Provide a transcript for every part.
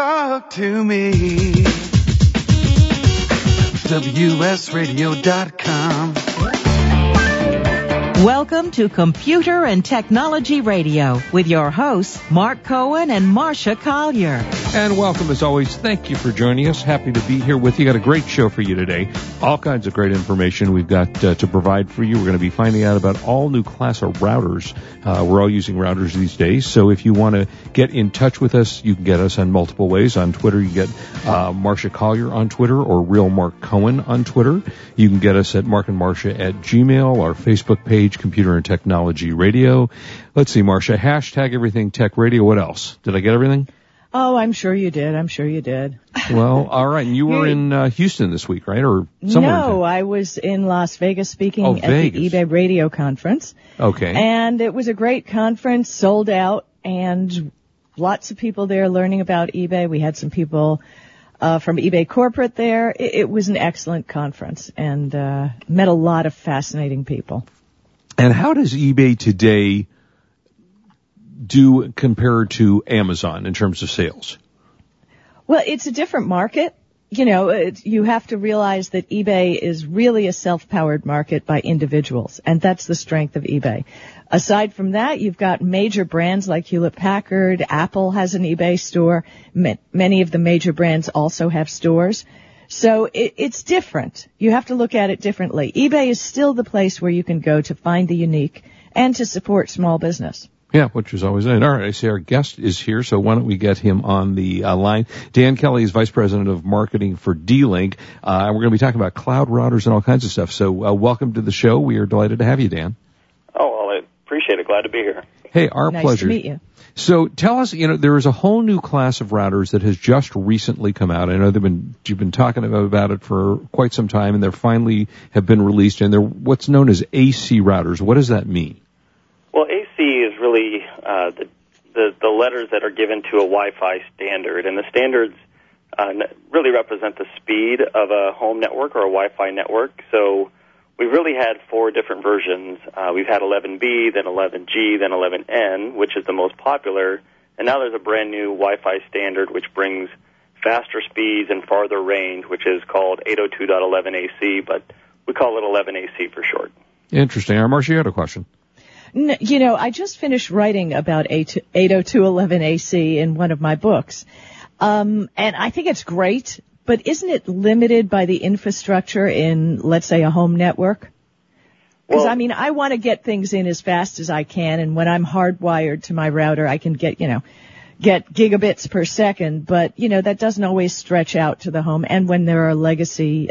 talk to me. WSRadio.com. Welcome to Computer and Technology Radio with your hosts, Mark Cohen and Marsha Collier. And welcome as always. Thank you for joining us. Happy to be here with you. Got a great show for you today. All kinds of great information we've got to provide for you. We're going to be finding out about all new class of routers. We're all using routers these days. So if you want to get in touch with us, you can get us on multiple ways. On Twitter, you get Marsha Collier on Twitter or Real Mark Cohen on Twitter. You can get us at markandmarsha@gmail, our Facebook page, Computer and Technology Radio. Let's see, Marsha, hashtag everything tech radio. What else? Did I get everything? Oh, I'm sure you did. Well, all right. And you were in Houston this week, right? Or somewhere? No, I was in Las Vegas speaking at the eBay Radio Conference. Okay. And it was a great conference, sold out, and lots of people there learning about eBay. We had some people from eBay Corporate there. It was an excellent conference and met a lot of fascinating people. And how does eBay today do compare to Amazon in terms of sales? Well, it's a different market. You know, you have to realize that eBay is really a self-powered market by individuals, and that's the strength of eBay. Aside from that, you've got major brands like Hewlett-Packard. Apple has an eBay store. Many of the major brands also have stores. So it's different. You have to look at it differently. eBay is still the place where you can go to find the unique and to support small business. Yeah, which is always nice. All right, I see our guest is here, so why don't we get him on the line. Dan Kelly is Vice President of Marketing for D-Link. And we're going to be talking about cloud routers and all kinds of stuff. So welcome to the show. We are delighted to have you, Dan. Oh, well, I appreciate it. Glad to be here. Hey, our pleasure. Nice to meet you. So tell us, you know, there is a whole new class of routers that has just recently come out. I know you've been talking about it for quite some time, and they're finally have been released, and they're what's known as AC routers. What does that mean? Well, AC is really the letters that are given to a Wi-Fi standard, and the standards really represent the speed of a home network or a Wi-Fi network. So we've really had four different versions. We've had 11B, then 11G, then 11N, which is the most popular, and now there's a brand new Wi-Fi standard which brings faster speeds and farther range, which is called 802.11ac, but we call it 11ac for short. Interesting. Marsha, you had a question. You know, I just finished writing about 802.11ac in one of my books. And I think it's great, but isn't it limited by the infrastructure in, let's say, a home network? Because, well, I mean, I want to get things in as fast as I can, and when I'm hardwired to my router, I can get, you know, get gigabits per second, but, you know, that doesn't always stretch out to the home, and when there are legacy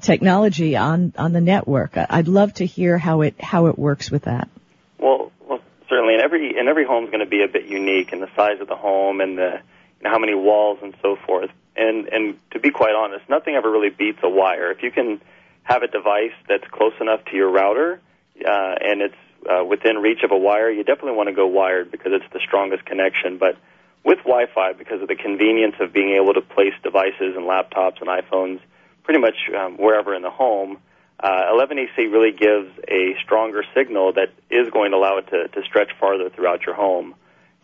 technology on the network. I'd love to hear how it works with that. Well, certainly, and every home is going to be a bit unique in the size of the home and the how many walls and so forth. And to be quite honest, nothing ever really beats a wire. If you can have a device that's close enough to your router and it's within reach of a wire, you definitely want to go wired because it's the strongest connection. But with Wi-Fi, because of the convenience of being able to place devices and laptops and iPhones pretty much wherever in the home, 11AC really gives a stronger signal that is going to allow it to stretch farther throughout your home.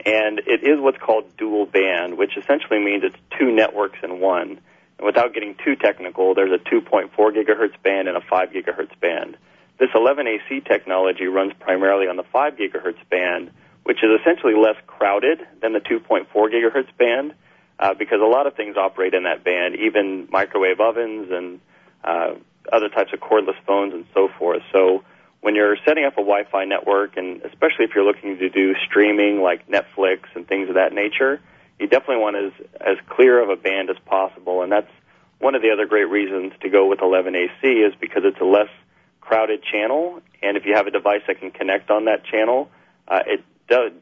And it is what's called dual band, which essentially means it's two networks in one. And without getting too technical, there's a 2.4 gigahertz band and a 5 gigahertz band. This 11AC technology runs primarily on the 5 gigahertz band, which is essentially less crowded than the 2.4 gigahertz band, because a lot of things operate in that band, even microwave ovens and other types of cordless phones and so forth. So when you're setting up a Wi-Fi network, and especially if you're looking to do streaming like Netflix and things of that nature, you definitely want as clear of a band as possible. And that's one of the other great reasons to go with 11AC is because it's a less crowded channel, and if you have a device that can connect on that channel, it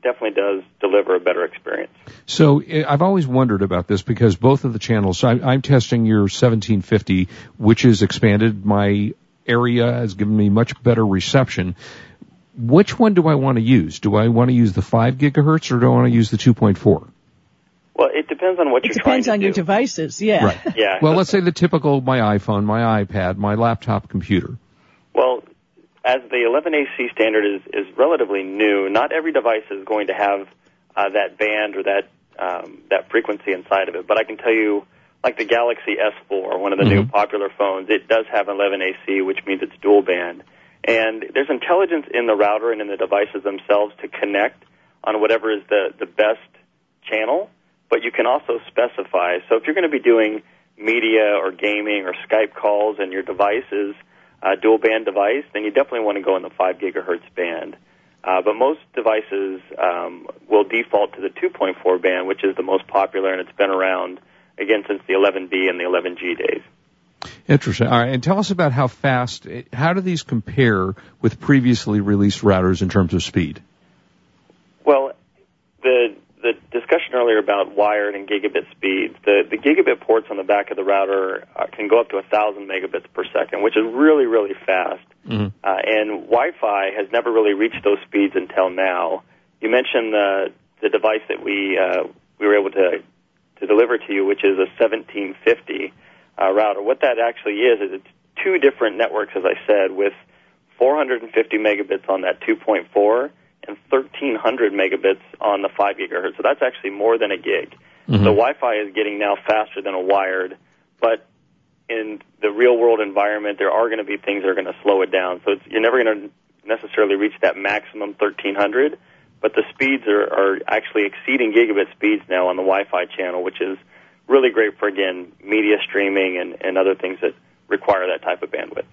definitely does deliver a better experience. So I've always wondered about this because both of the channels, I'm testing your 1750, which has expanded my area, has given me much better reception. Which one do I want to use? Do I want to use the 5 gigahertz or do I want to use the 2.4? Well, it depends on what you're trying to do. It depends on your devices, yeah. Right. Yeah. Well, let's say the typical, my iPhone, my iPad, my laptop computer. Well, as the 11AC standard is relatively new, not every device is going to have that band or that that frequency inside of it. But I can tell you, like the Galaxy S4, one of the new popular phones, it does have 11AC, which means it's dual band. And there's intelligence in the router and in the devices themselves to connect on whatever is the best channel, but you can also specify. So if you're going to be doing media or gaming or Skype calls and your device is a dual band device, then you definitely want to go in the 5 gigahertz band. But most devices will default to the 2.4 band, which is the most popular, and it's been around, again, since the 11B and the 11G days. Interesting. All right, and tell us about how fast, how do these compare with previously released routers in terms of speed? Well, the discussion earlier about wired and gigabit speeds, the gigabit ports on the back of the router can go up to 1,000 megabits per second, which is really, really fast. And Wi-Fi has never really reached those speeds until now. You mentioned the device that we were able to deliver to you, which is a 1750 router. What that actually is it's two different networks, as I said, with 450 megabits on that 2.4 and 1,300 megabits on the 5 gigahertz. So that's actually more than a gig. So Wi-Fi is getting now faster than a wired, but in the real-world environment, there are going to be things that are going to slow it down. So you're never going to necessarily reach that maximum 1,300, but the speeds are actually exceeding gigabit speeds now on the Wi-Fi channel, which is really great for, again, media streaming and other things that require that type of bandwidth.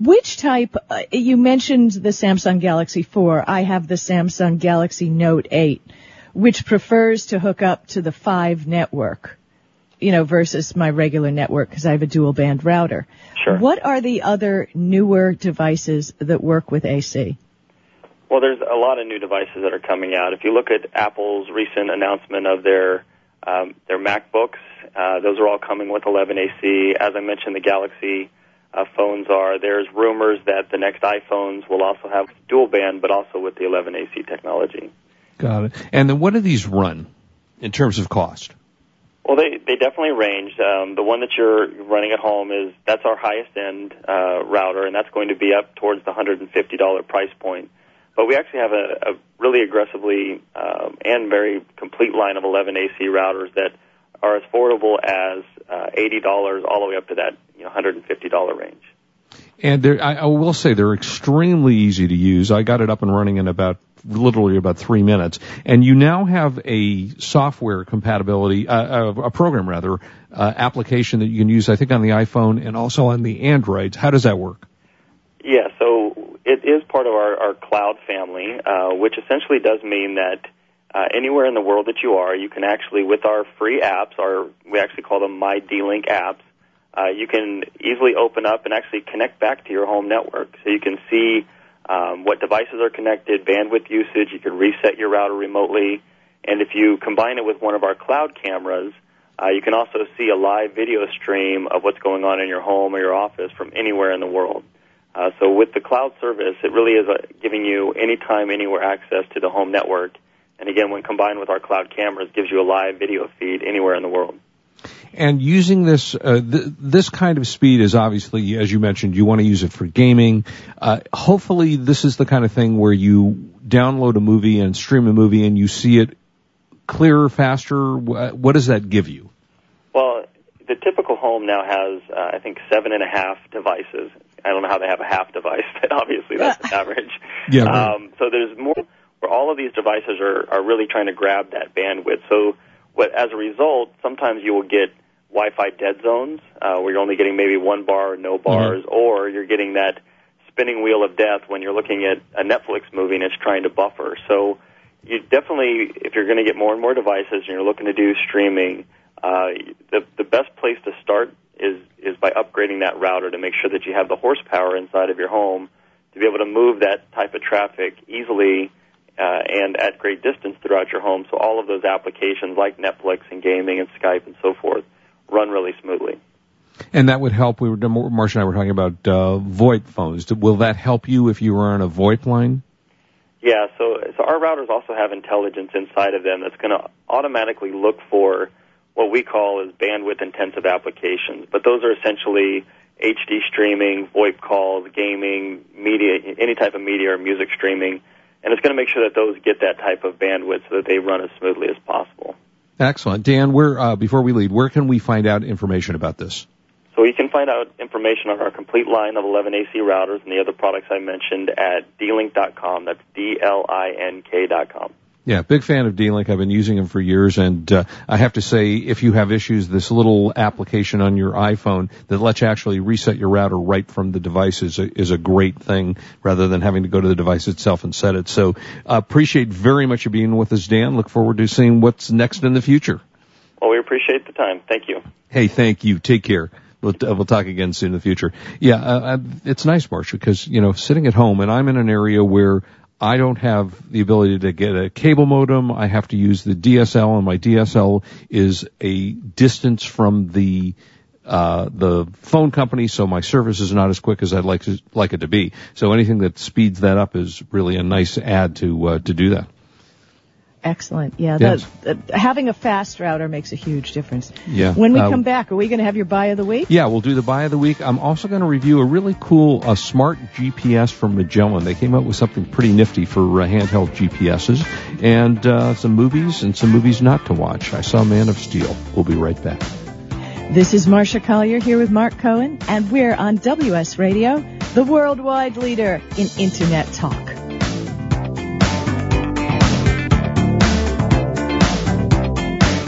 Which type, you mentioned the Samsung Galaxy 4. I have the Samsung Galaxy Note 8, which prefers to hook up to the 5 network, you know, versus my regular network because I have a dual band router. Sure. What are the other newer devices that work with AC? Well, there's a lot of new devices that are coming out. If you look at Apple's recent announcement of their MacBooks, those are all coming with 11AC. As I mentioned, the Galaxy phones are. There's rumors that the next iPhones will also have dual band, but also with the 11AC technology. Got it. And then what do these run in terms of cost? Well, they definitely range. The one that you're running at home is, that's our highest end router, and that's going to be up towards the $150 price point. But we actually have a really aggressively and very complete line of 11AC routers that are as affordable as $80 all the way up to that $150 range. And I will say they're extremely easy to use. I got it up and running in about 3 minutes. And you now have a software compatibility, a program rather, application that you can use, I think, on the iPhone and also on the Androids. How does that work? Yeah, so it is part of our cloud family, which essentially does mean that anywhere in the world that you are, you can actually, with our free apps, we actually call them My D-Link apps, you can easily open up and actually connect back to your home network. So you can see what devices are connected, bandwidth usage, you can reset your router remotely, and if you combine it with one of our cloud cameras, you can also see a live video stream of what's going on in your home or your office from anywhere in the world. So with the cloud service, it really is giving you anytime, anywhere access to the home network. And again, when combined with our cloud cameras, gives you a live video feed anywhere in the world. And using this this kind of speed is obviously, as you mentioned, you want to use it for gaming. Hopefully, this is the kind of thing where you download a movie and stream a movie and you see it clearer, faster. What does that give you? Well, the typical home now has, I think, 7.5 devices. I don't know how they have a half device, but obviously that's the average. Yeah, right. So there's more. Where all of these devices are really trying to grab that bandwidth. So as a result, sometimes you will get Wi-Fi dead zones where you're only getting maybe one bar or no bars, or you're getting that spinning wheel of death when you're looking at a Netflix movie and it's trying to buffer. So you definitely, if you're going to get more and more devices and you're looking to do streaming, the best place to start is by upgrading that router to make sure that you have the horsepower inside of your home to be able to move that type of traffic easily and at great distance throughout your home. So all of those applications like Netflix and gaming and Skype and so forth run really smoothly. And that would help. Marsha and I were talking about VoIP phones. Will that help you if you were on a VoIP line? Yeah, so our routers also have intelligence inside of them that's going to automatically look for what we call is bandwidth-intensive applications. But those are essentially HD streaming, VoIP calls, gaming, media, any type of media or music streaming. And it's going to make sure that those get that type of bandwidth so that they run as smoothly as possible. Excellent. Dan, before we leave, where can we find out information about this? So you can find out information on our complete line of 11AC routers and the other products I mentioned at D-Link.com. That's D-L-I-N-K.com. Yeah, big fan of D-Link. I've been using them for years, and I have to say, if you have issues, this little application on your iPhone that lets you actually reset your router right from the device is a great thing, rather than having to go to the device itself and set it. So appreciate very much you being with us, Dan. Look forward to seeing what's next in the future. Well, we appreciate the time. Thank you. Hey, thank you. Take care. We'll talk again soon in the future. Yeah, it's nice, Marsha, because, sitting at home, and I'm in an area where I don't have the ability to get a cable modem. I have to use the DSL, and my DSL is a distance from the phone company, so my service is not as quick as I'd like it to be. So anything that speeds that up is really a nice add to do that. Excellent. Yeah, yes. Having a fast router makes a huge difference. Yeah. When we come back, are we going to have your buy of the week? Yeah, we'll do the buy of the week. I'm also going to review a really cool smart GPS from Magellan. They came out with something pretty nifty for handheld GPSs, and some movies and some movies not to watch. I saw Man of Steel. We'll be right back. This is Marsha Collier here with Mark Cohen, and we're on WS Radio, the worldwide leader in Internet talk.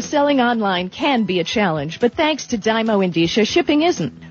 Selling online can be a challenge, but thanks to DYMO Endicia, shipping isn't.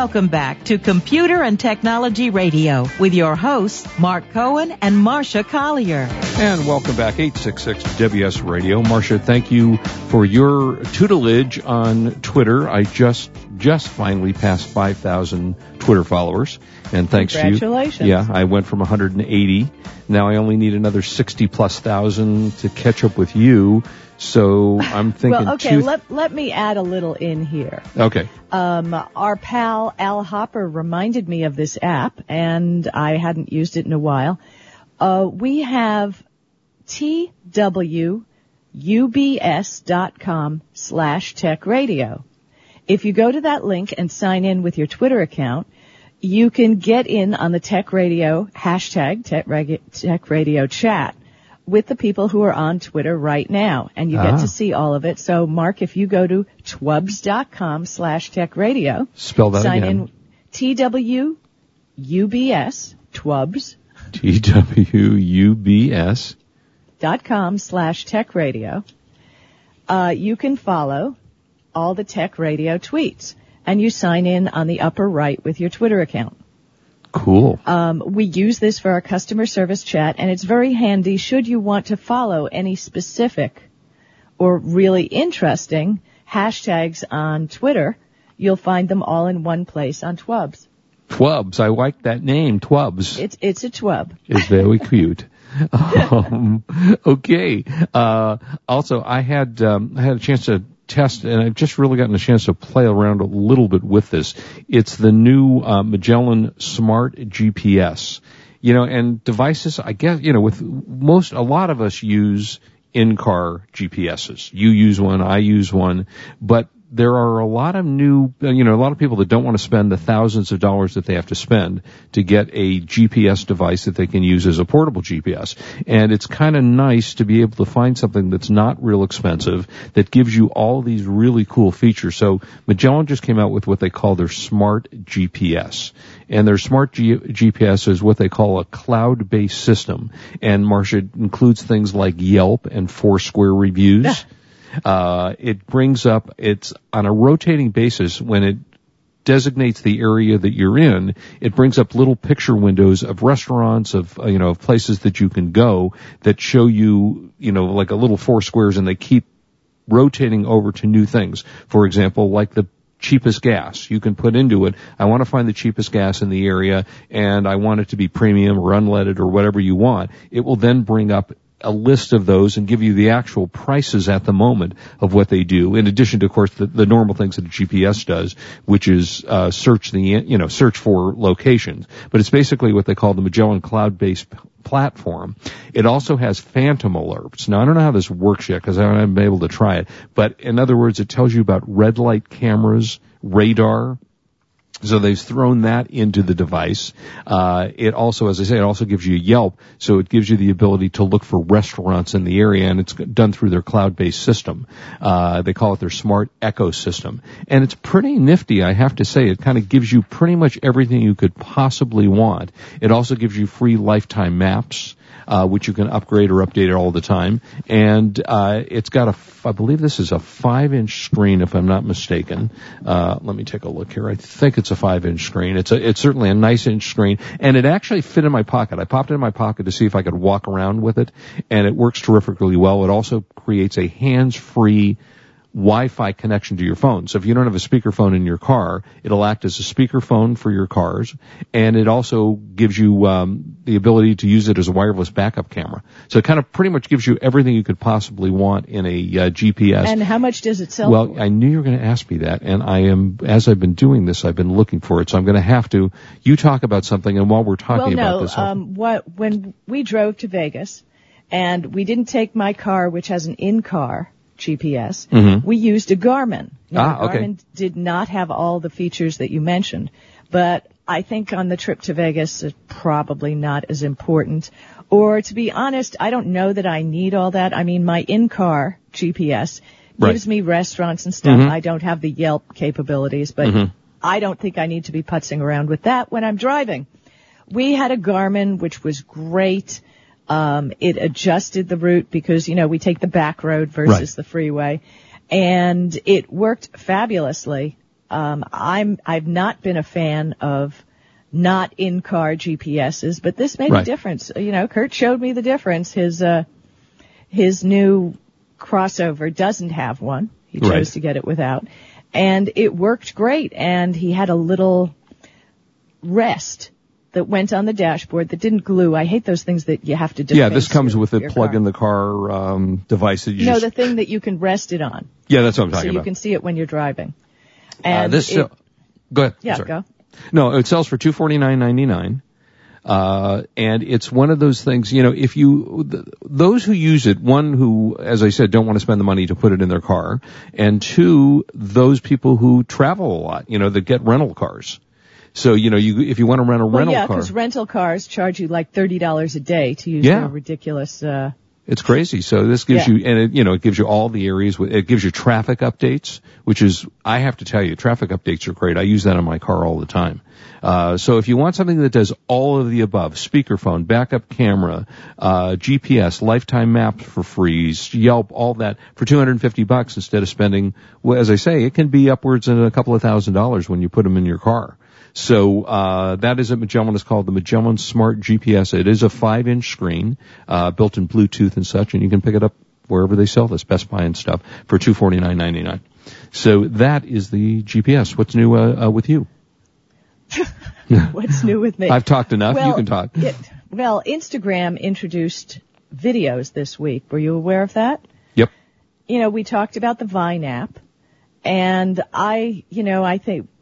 Welcome back to Computer and Technology Radio with your hosts, Mark Cohen and Marsha Collier. And welcome back, 866-WS-Radio. Marsha, thank you for your tutelage on Twitter. I just finally passed 5,000 Twitter followers. And thanks to you. Congratulations. Yeah, I went from 180. Now I only need another 60,000+ to catch up with you. So I'm thinking. Well, okay, let me add a little in here. Okay. Our pal Al Hopper reminded me of this app, and I hadn't used it in a while. We have TWUBS.com/techradio. If you go to that link and sign in with your Twitter account, you can get in on the Tech Radio hashtag Tech Radio chat with the people who are on Twitter right now, and you get to see all of it. So, Mark, if you go to TWUBS.com/techradio, spell that sign again. In TWUBS, TWUBS. TWUBS. .com/techradio. You can follow all the Tech Radio tweets, and you sign in on the upper right with your Twitter account. Cool. We use this for our customer service chat, and it's very handy should you want to follow any specific or really interesting hashtags on Twitter. You'll find them all in one place on TWUBS. TWUBS. I like that name, TWUBS. It's a TWUB. It's very cute. Okay. Also, I had a chance to test, and I've just really gotten a chance to play around a little bit with this. It's the new Magellan Smart GPS. You know, and devices, I guess, you know, with most, a lot of us use in-car GPSs. You use one, I use one, but there are a lot of new, you know, a lot of people that don't want to spend the thousands of dollars that they have to spend to get a GPS device that they can use as a portable GPS. And it's kind of nice to be able to find something that's not real expensive that gives you all these really cool features. So Magellan just came out with what they call their Smart GPS. And their Smart GPS is what they call a cloud-based system. And, Marsha, it includes things like Yelp and Foursquare reviews. Yeah. It brings up, it's on a rotating basis when it designates the area that you're in, it brings up little picture windows of restaurants, of, you know, of places that you can go that show you, you know, like a little four squares, and they keep rotating over to new things. For example, like the cheapest gas you can put into it. I want to find the cheapest gas in the area, and I want it to be premium or unleaded or whatever you want. It will then bring up a list of those and give you the actual prices at the moment of what they do. In addition to, of course, the normal things that a GPS does, which is search for locations. But it's basically what they call the Magellan cloud-based platform. It also has phantom alerts. Now, I don't know how this works yet because I haven't been able to try it. But in other words, it tells you about red light cameras, radar. So they've thrown that into the device. It also, as I say, it also gives you Yelp, so it gives you the ability to look for restaurants in the area, and it's done through their cloud-based system. They call it their smart ecosystem. And it's pretty nifty, I have to say. It kind of gives you pretty much everything you could possibly want. It also gives you free lifetime maps, which you can upgrade or update all the time. And it's got I believe this is a 5-inch screen, if I'm not mistaken. Let me take a look here. I think it's a 5-inch screen. It's certainly a nice inch screen. And it actually fit in my pocket. I popped it in my pocket to see if I could walk around with it. And it works terrifically well. It also creates a hands-free Wi-Fi connection to your phone. So if you don't have a speakerphone in your car, it'll act as a speakerphone for your cars, and it also gives you the ability to use it as a wireless backup camera. So it kind of pretty much gives you everything you could possibly want in a GPS. And how much does it sell for? I knew you were going to ask me that, and as I've been doing this, I've been looking for it, so I'm going to have to. You talk about something, and while we're talking about this... when we drove to Vegas, and we didn't take my car, which has an in-car GPS. Mm-hmm. We used a Garmin. Garmin did not have all the features that you mentioned, but I think on the trip to Vegas, it's probably not as important. Or to be honest, I don't know that I need all that. I mean, my in-car GPS gives me restaurants and stuff. Mm-hmm. I don't have the Yelp capabilities, but I don't think I need to be putzing around with that when I'm driving. We had a Garmin, which was great. It adjusted the route because, you know, we take the back road versus the freeway, and it worked fabulously. I've not been a fan of not in-car GPSs, but this made a difference. You know, Kurt showed me the difference. His new crossover doesn't have one. He chose to get it without. And it worked great. And he had a little rest that went on the dashboard that didn't glue. I hate those things that you have to do. Yeah, this comes with a plug-in-the-car device. That you the thing that you can rest it on. Yeah, that's what I'm talking about. So you can see it when you're driving. And go ahead. Yeah, go. No, it sells for $249.99. And it's one of those things, you know, if you, those who use it, one who, as I said, don't want to spend the money to put it in their car, and two, those people who travel a lot, you know, that get rental cars. So, you know, if you want to rent a rental car. Yeah, because rental cars charge you like $30 a day to use their ridiculous, It's crazy. So this gives you, and it, you know, it gives you all the areas. It gives you traffic updates, which is, I have to tell you, traffic updates are great. I use that on my car all the time. So if you want something that does all of the above, speakerphone, backup camera, GPS, lifetime maps for free, Yelp, all that for $250 instead of spending, well, as I say, it can be upwards of a couple of $1,000s when you put them in your car. So, that is at Magellan. It's called the Magellan Smart GPS. It is a 5-inch screen, built in Bluetooth and such, and you can pick it up wherever they sell this, Best Buy and stuff, for $249.99. So that is the GPS. What's new, with you? What's new with me? I've talked enough. Well, you can talk. Instagram introduced videos this week. Were you aware of that? Yep. You know, we talked about the Vine app. And I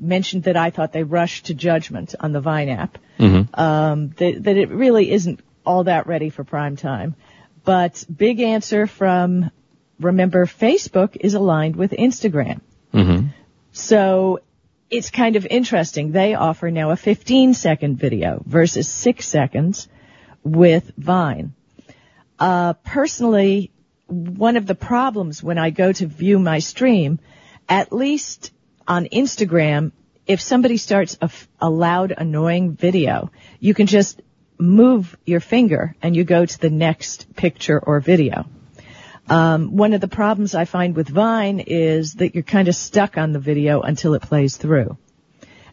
mentioned that I thought they rushed to judgment on the Vine app. Mm-hmm. That it really isn't all that ready for prime time. But big answer from, remember, Facebook is aligned with Instagram. Mm-hmm. So it's kind of interesting. They offer now a 15-second video versus 6 seconds with Vine. Personally, one of the problems when I go to view my stream, at least on Instagram, if somebody starts a loud, annoying video, you can just move your finger and you go to the next picture or video. One of the problems I find with Vine is that you're kind of stuck on the video until it plays through.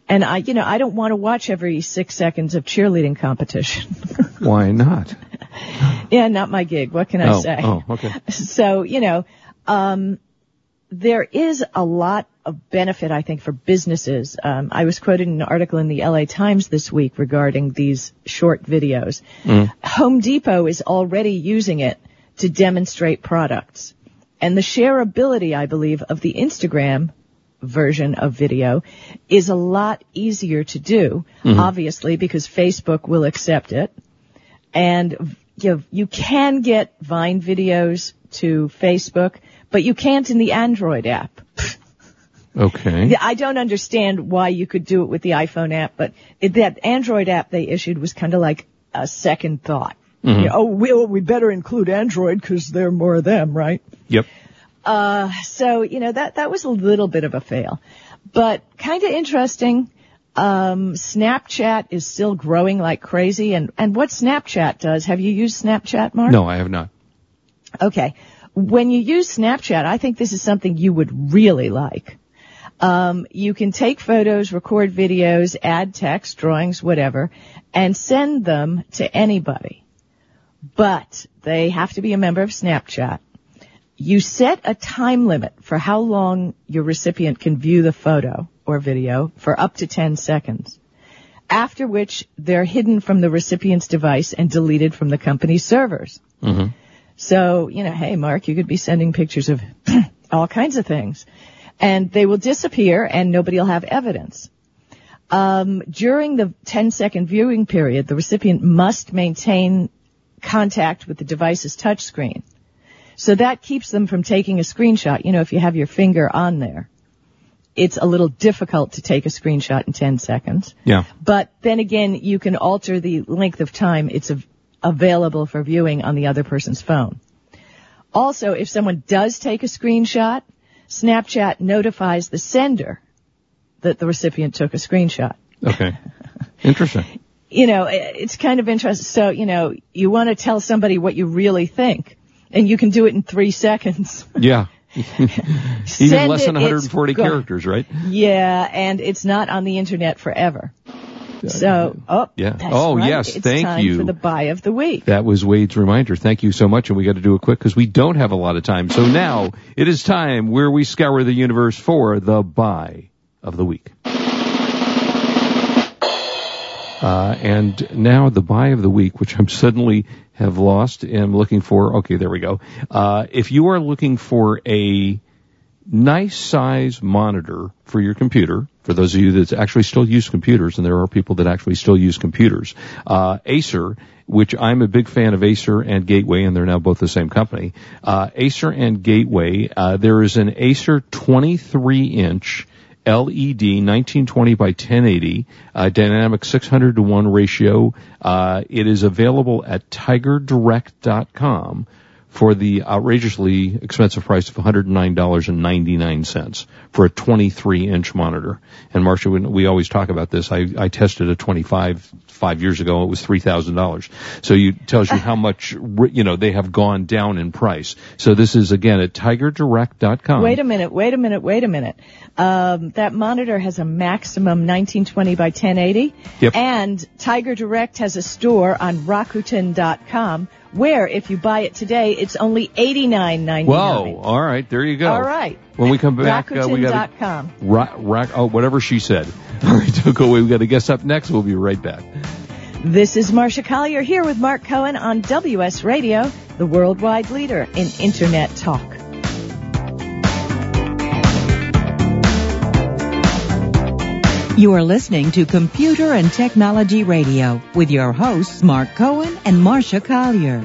And I don't want to watch every 6 seconds of cheerleading competition. Why not? Yeah, not my gig. What can I say? Oh, okay. So, there is a lot of benefit, I think, for businesses. I was quoted in an article in the LA Times this week regarding these short videos. Mm. Home Depot is already using it to demonstrate products. And the shareability, I believe, of the Instagram version of video is a lot easier to do, obviously, because Facebook will accept it. And you can get Vine videos to Facebook, but you can't in the Android app. Okay. I don't understand why you could do it with the iPhone app, but that Android app they issued was kind of like a second thought. Mm-hmm. We better include Android because there are more of them, right? Yep. So, that was a little bit of a fail. But kind of interesting. Snapchat is still growing like crazy. And what Snapchat does, have you used Snapchat, Mark? No, I have not. Okay. When you use Snapchat, I think this is something you would really like. You can take photos, record videos, add text, drawings, whatever, and send them to anybody. But they have to be a member of Snapchat. You set a time limit for how long your recipient can view the photo or video for up to 10 seconds, after which they're hidden from the recipient's device and deleted from the company's servers. Mm-hmm. So, hey, Mark, you could be sending pictures of all kinds of things. And they will disappear and nobody will have evidence. During the 10-second viewing period, the recipient must maintain contact with the device's touchscreen. So that keeps them from taking a screenshot. If you have your finger on there, it's a little difficult to take a screenshot in 10 seconds. Yeah. But then again, you can alter the length of time it's available for viewing on the other person's phone. Also, if someone does take a screenshot, Snapchat notifies the sender that the recipient took a screenshot. Okay. Interesting. It's kind of interesting. So, you want to tell somebody what you really think, and you can do it in 3 seconds. Yeah. Even less than 140 characters, right? Yeah, and it's not on the internet forever. So, right. Yes, it's thank you for the buy of the week. That was Wade's reminder. Thank you so much, and we got to do it quick because we don't have a lot of time. So now it is time where we scour the universe for the buy of the week. And now the buy of the week, which I'm suddenly have lost and I'm looking for. Okay, there we go. If you are looking for a nice size monitor for your computer, for those of you that actually still use computers, and there are people that actually still use computers, Acer, which I'm a big fan of Acer and Gateway, and they're now both the same company, Acer and Gateway, there is an Acer 23-inch LED 1920 by 1080, dynamic 600-to-1 ratio. It is available at TigerDirect.com for the outrageously expensive price of $109.99 for a 23-inch monitor. And Marsha, we always talk about this. I tested a 25 5 years ago. It was $3,000. So it tells you how much, they have gone down in price. So this is, again, at TigerDirect.com. Wait a minute. That monitor has a maximum 1920 by 1080. Yep. And Tiger Direct has a store on Rakuten.com where, if you buy it today, it's only $89.99. Whoa! All right, there you go. All right. When we come back, we got Rakuten.com. Whatever she said. All right, don't go away. We got a guest up next. We'll be right back. This is Marsha Collier here with Mark Cohen on WS Radio, the worldwide leader in internet talk. You are listening to Computer and Technology Radio with your hosts, Mark Cohen and Marsha Collier.